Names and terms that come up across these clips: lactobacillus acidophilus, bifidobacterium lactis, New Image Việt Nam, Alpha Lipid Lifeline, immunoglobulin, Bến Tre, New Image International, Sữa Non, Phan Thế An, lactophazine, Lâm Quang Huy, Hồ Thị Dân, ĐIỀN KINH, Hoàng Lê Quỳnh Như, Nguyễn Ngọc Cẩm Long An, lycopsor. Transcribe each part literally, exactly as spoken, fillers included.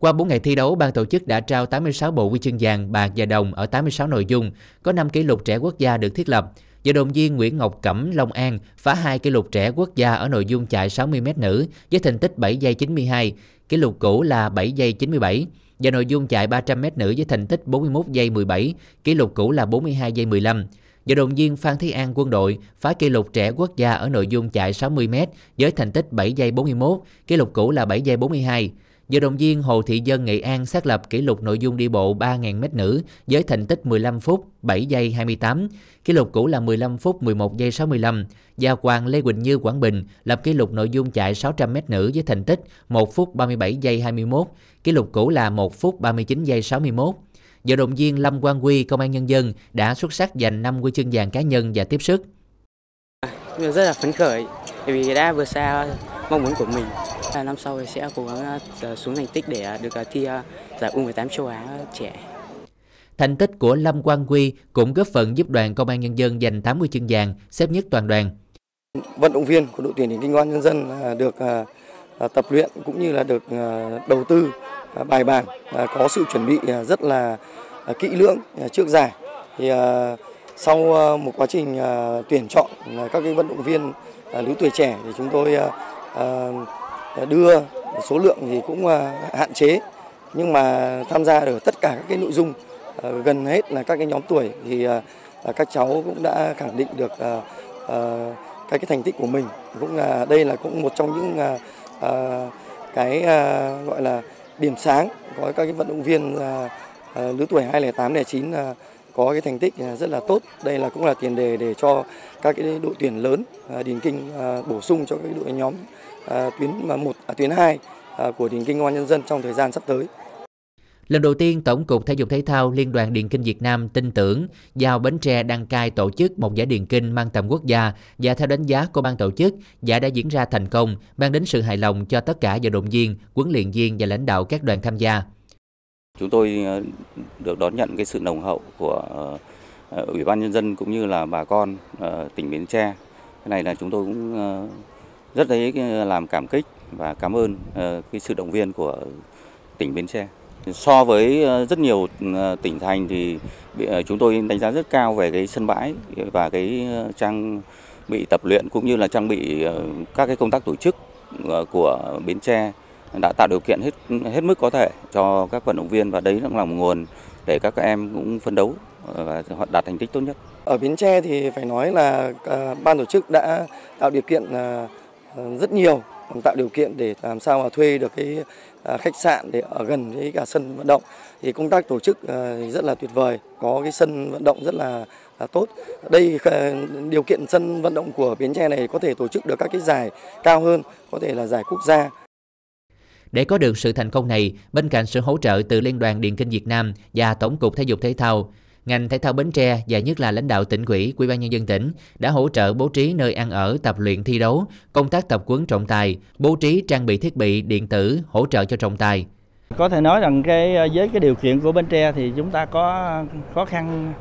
Qua bốn ngày thi đấu, ban tổ chức đã trao tám mươi sáu bộ huy chương vàng, bạc và đồng ở tám mươi sáu nội dung, có năm kỷ lục trẻ quốc gia được thiết lập. Vận động viên Nguyễn Ngọc Cẩm Long An phá hai kỷ lục trẻ quốc gia ở nội dung chạy sáu mươi mét nữ với thành tích bảy giây chín mươi hai, kỷ lục cũ là bảy giây chín mươi bảy, và nội dung chạy ba trăm mét nữ với thành tích bốn mươi mốt giây mười bảy, kỷ lục cũ là bốn mươi hai giây mười lăm. Vận động viên Phan Thế An Quân đội phá kỷ lục trẻ quốc gia ở nội dung chạy sáu mươi mét với thành tích bảy giây bốn mươi mốt, kỷ lục cũ là bảy giây bốn mươi hai. Vận động viên Hồ Thị Dân Nghệ An xác lập kỷ lục nội dung đi bộ ba nghìn mét nữ với thành tích mười lăm phút, bảy giây hai mươi tám, kỷ lục cũ là mười lăm phút, mười một giây sáu mươi lăm. Và Hoàng Lê Quỳnh Như Quảng Bình lập kỷ lục nội dung chạy sáu trăm mét nữ với thành tích một phút, ba mươi bảy giây hai mươi mốt, kỷ lục cũ là một phút, ba mươi chín giây sáu mươi mốt. Vận động viên Lâm Quang Huy Công an Nhân dân đã xuất sắc giành năm huy chương vàng cá nhân và tiếp sức. Mình rất là phấn khởi vì đã vượt xa mong muốn của mình. Năm sau sẽ cố gắng xuống thành tích để được thi giải U mười tám châu Á trẻ. Thành tích của Lâm Quang Huy cũng góp phần giúp đoàn Công an Nhân dân giành tám huy chương vàng, xếp nhất toàn đoàn. Vận động viên của đội tuyển Công an Nhân dân được tập luyện cũng như là được đầu tư bài bản, có sự chuẩn bị rất là kỹ lưỡng trước giải. Thì sau một quá trình tuyển chọn các cái vận động viên lứa tuổi trẻ thì chúng tôi đưa số lượng thì cũng hạn chế, nhưng mà tham gia được tất cả các cái nội dung, gần hết là các cái nhóm tuổi thì các cháu cũng đã khẳng định được cái cái thành tích của mình. Cũng là đây là cũng một trong những cái gọi là điểm sáng có các cái vận động viên lứa tuổi hai không không tám, hai không không chín có cái thành tích rất là tốt. Đây là cũng là tiền đề để cho các cái đội tuyển lớn điền kinh bổ sung cho các đội nhóm tuyến một, tuyến hai của điền kinh Công an Nhân dân trong thời gian sắp tới. Lần đầu tiên, Tổng cục Thể dục Thể thao Liên đoàn Điền kinh Việt Nam tin tưởng giao Bến Tre đăng cai tổ chức một giải điền kinh mang tầm quốc gia, và theo đánh giá của ban tổ chức, giải đã diễn ra thành công, mang đến sự hài lòng cho tất cả vận động viên, huấn luyện viên và lãnh đạo các đoàn tham gia. Chúng tôi được đón nhận cái sự nồng hậu của Ủy ban Nhân dân cũng như là bà con tỉnh Bến Tre. Cái này là chúng tôi cũng rất thấy làm cảm kích và cảm ơn cái sự động viên của tỉnh Bến Tre. So với rất nhiều tỉnh thành thì chúng tôi đánh giá rất cao về cái sân bãi và cái trang bị tập luyện cũng như là trang bị các cái công tác tổ chức của Bến Tre đã tạo điều kiện hết hết mức có thể cho các vận động viên, và đấy cũng là một nguồn để các em cũng phấn đấu và họ đạt thành tích tốt nhất. Ở Bến Tre thì phải nói là ban tổ chức đã tạo điều kiện rất nhiều, tạo điều kiện để làm sao mà thuê được cái khách sạn để ở gần với cả sân vận động, thì công tác tổ chức rất là tuyệt vời, có cái sân vận động rất là tốt. Đây, điều kiện sân vận động của Bến Tre này có thể tổ chức được các cái giải cao hơn, có thể là giải quốc gia. Để có được sự thành công này, bên cạnh sự hỗ trợ từ Liên đoàn Điền kinh Việt Nam và Tổng cục Thể dục Thể thao, ngành thể thao Bến Tre và nhất là lãnh đạo tỉnh ủy, Ủy ban Nhân dân tỉnh đã hỗ trợ bố trí nơi ăn ở, tập luyện thi đấu, công tác tập huấn trọng tài, bố trí trang bị thiết bị điện tử hỗ trợ cho trọng tài. Có thể nói rằng cái với cái điều kiện của Bến Tre thì chúng ta có khó khăn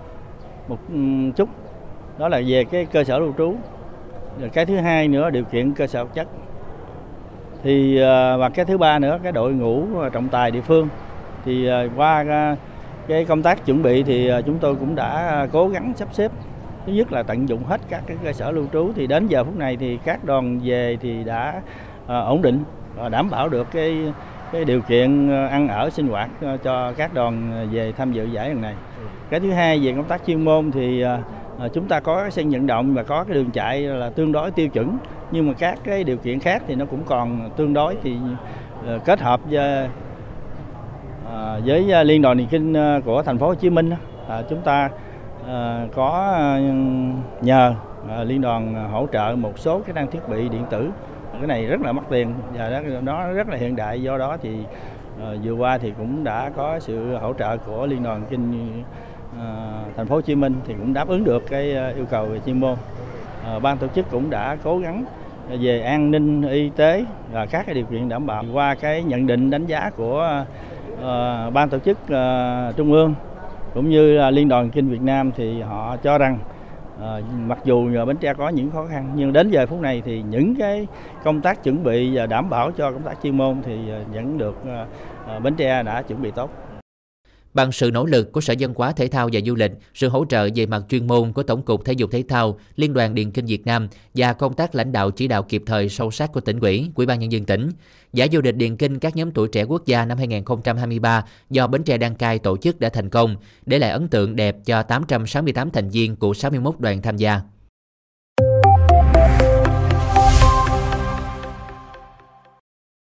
một chút, đó là về cái cơ sở lưu trú. Rồi cái thứ hai nữa điều kiện cơ sở vật chất. Thì và cái thứ ba nữa cái đội ngũ trọng tài địa phương. Thì qua cái công tác chuẩn bị thì chúng tôi cũng đã cố gắng sắp xếp. Thứ nhất là tận dụng hết các cái cơ sở lưu trú, thì đến giờ phút này thì các đoàn về thì đã ổn định và đảm bảo được cái cái điều kiện ăn ở sinh hoạt cho các đoàn về tham dự giải lần này. Cái thứ hai về công tác chuyên môn thì chúng ta có sân vận động và có cái đường chạy là tương đối tiêu chuẩn, nhưng mà các cái điều kiện khác thì nó cũng còn tương đối, thì kết hợp với với Liên đoàn Điền kinh của thành phố Hồ Chí Minh, chúng ta có nhờ liên đoàn hỗ trợ một số cái trang thiết bị điện tử. Cái này rất là mắc tiền và nó rất là hiện đại, do đó thì vừa qua thì cũng đã có sự hỗ trợ của Liên đoàn Điền kinh thành phố Hồ Chí Minh thì cũng đáp ứng được cái yêu cầu về chuyên môn. Ban tổ chức cũng đã cố gắng về an ninh, y tế và các cái điều kiện đảm bảo. Qua cái nhận định đánh giá của Uh, ban tổ chức uh, trung ương cũng như uh, Liên đoàn Điền kinh Việt Nam thì họ cho rằng uh, mặc dù nhờ Bến Tre có những khó khăn, nhưng đến giờ phút này thì những cái công tác chuẩn bị và đảm bảo cho công tác chuyên môn thì uh, vẫn được uh, Bến Tre đã chuẩn bị tốt. Bằng sự nỗ lực của Sở Văn hóa Thể thao và Du lịch, sự hỗ trợ về mặt chuyên môn của Tổng cục Thể dục Thể thao, Liên đoàn Điền Kinh Việt Nam và công tác lãnh đạo chỉ đạo kịp thời sâu sát của tỉnh ủy, Ủy ban nhân dân tỉnh, giải vô địch Điền Kinh các nhóm tuổi trẻ quốc gia năm hai nghìn không trăm hai mươi ba do Bến Tre đăng cai tổ chức đã thành công, để lại ấn tượng đẹp cho tám trăm sáu mươi tám thành viên của sáu mươi mốt đoàn tham gia.